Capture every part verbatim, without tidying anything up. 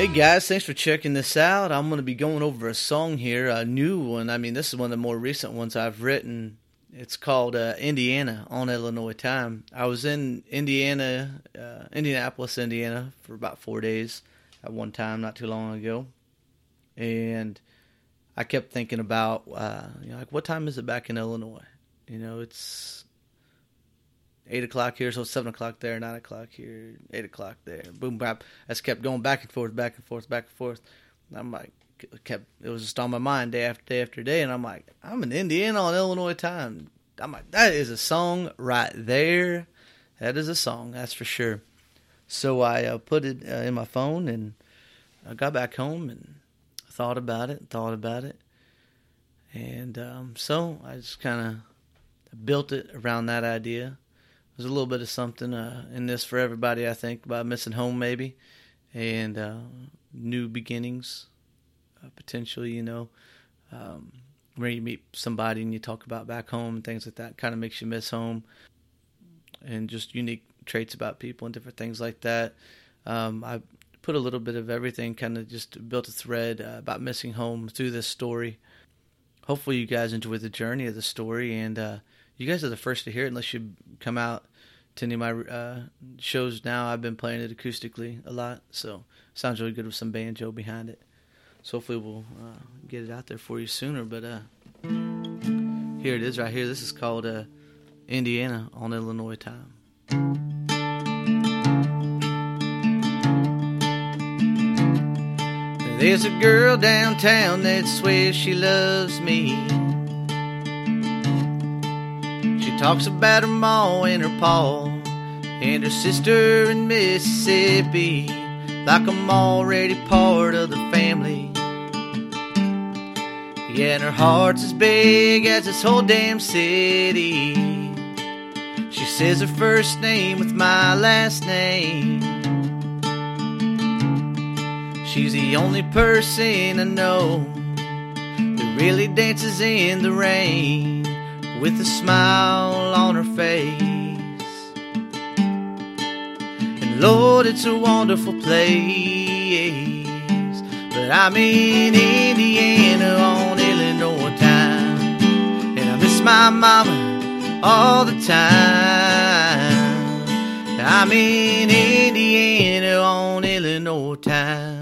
Hey guys, thanks for checking this out. I'm going to be going over a song here, a new one. I mean, this is one of the more recent ones I've written. It's called uh, Indiana on Illinois Time. I was in Indiana, uh, Indianapolis, Indiana for about four days at one time not too long ago. And I kept thinking about, uh, you know, like, what time is it back in Illinois? You know, it's eight o'clock here, so it's seven o'clock there, nine o'clock here, eight o'clock there. Boom, bap. I just kept going back and forth, back and forth, back and forth. And I'm like, kept it was just on my mind day after day after day. And I'm like, I'm in Indiana on Illinois time. I'm like, that is a song right there. That is a song, that's for sure. So I uh, put it uh, in my phone, and I got back home and thought about it, thought about it. And um, so I just kind of built it around that idea. There's a little bit of something uh, in this for everybody, I think, about missing home maybe, and uh, new beginnings, uh, potentially, you know, um, where you meet somebody and you talk about back home and things like that. Kind of makes you miss home, and just unique traits about people and different things like that. Um, I put a little bit of everything, kind of just built a thread uh, about missing home through this story. Hopefully you guys enjoy the journey of the story, and uh, you guys are the first to hear it unless you come out to any of my uh, shows now. I've been playing it acoustically a lot, so sounds really good with some banjo behind it. So hopefully we'll uh, get it out there for you sooner. But uh, here it is right here. This is called uh, Indiana on Illinois Time. There's a girl downtown that swears she loves me. She talks about her ma and her pa and her sister in Mississippi, like I'm already part of the family. Yeah, and her heart's as big as this whole damn city. She says her first name with my last name. She's the only person I know that really dances in the rain with a smile on her face. And Lord, it's a wonderful place, but I'm in Indiana on Illinois time, and I miss my mama all the time. I'm in Indiana on Illinois time.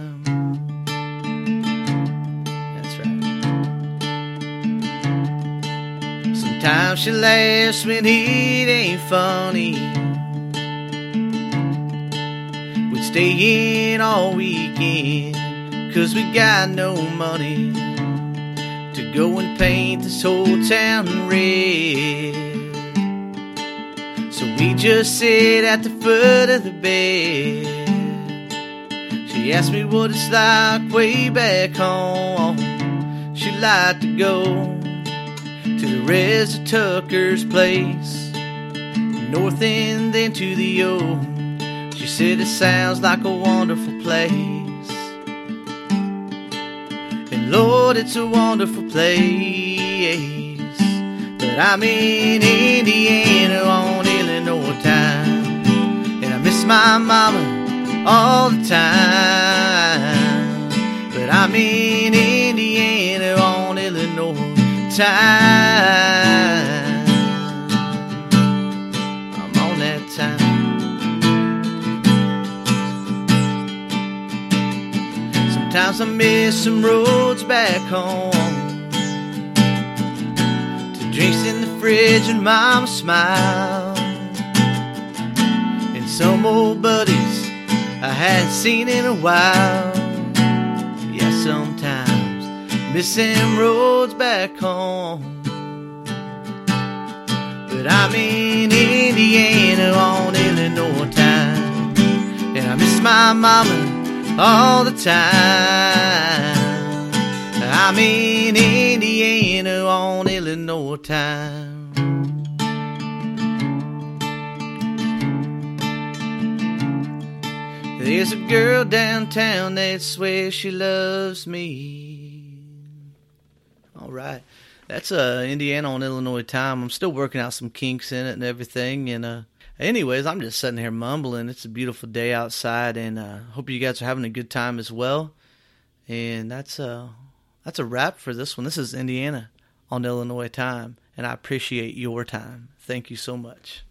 Sometimes she laughs when it ain't funny. We'd stay in all weekend, cause we got no money to go and paint this whole town red. So we just sit at the foot of the bed. She asked me what it's like way back home. She'd like to go to the Reza Tucker's place, north and then to the O. She said it sounds like a wonderful place. And Lord, it's a wonderful place, but I'm in Indiana on Illinois time, and I miss my mama all the time. But I'm in Indiana on Illinois time. I'm on that time. Sometimes I miss some roads back home, to drinks in the fridge and mama's smile, and some old buddies I hadn't seen in a while. Yeah, sometimes missing roads back home, but I'm in Indiana on Illinois time, and I miss my mama all the time. I'm in Indiana on Illinois time. There's a girl downtown that swears she loves me. All right, that's uh, Indiana on Illinois time. I'm still working out some kinks in it and everything, and uh, Anyways, I'm just sitting here mumbling. It's a beautiful day outside, and uh, hope you guys are having a good time as well. And that's uh, that's a wrap for this one. This is Indiana on Illinois Time, and I appreciate your time. Thank you so much.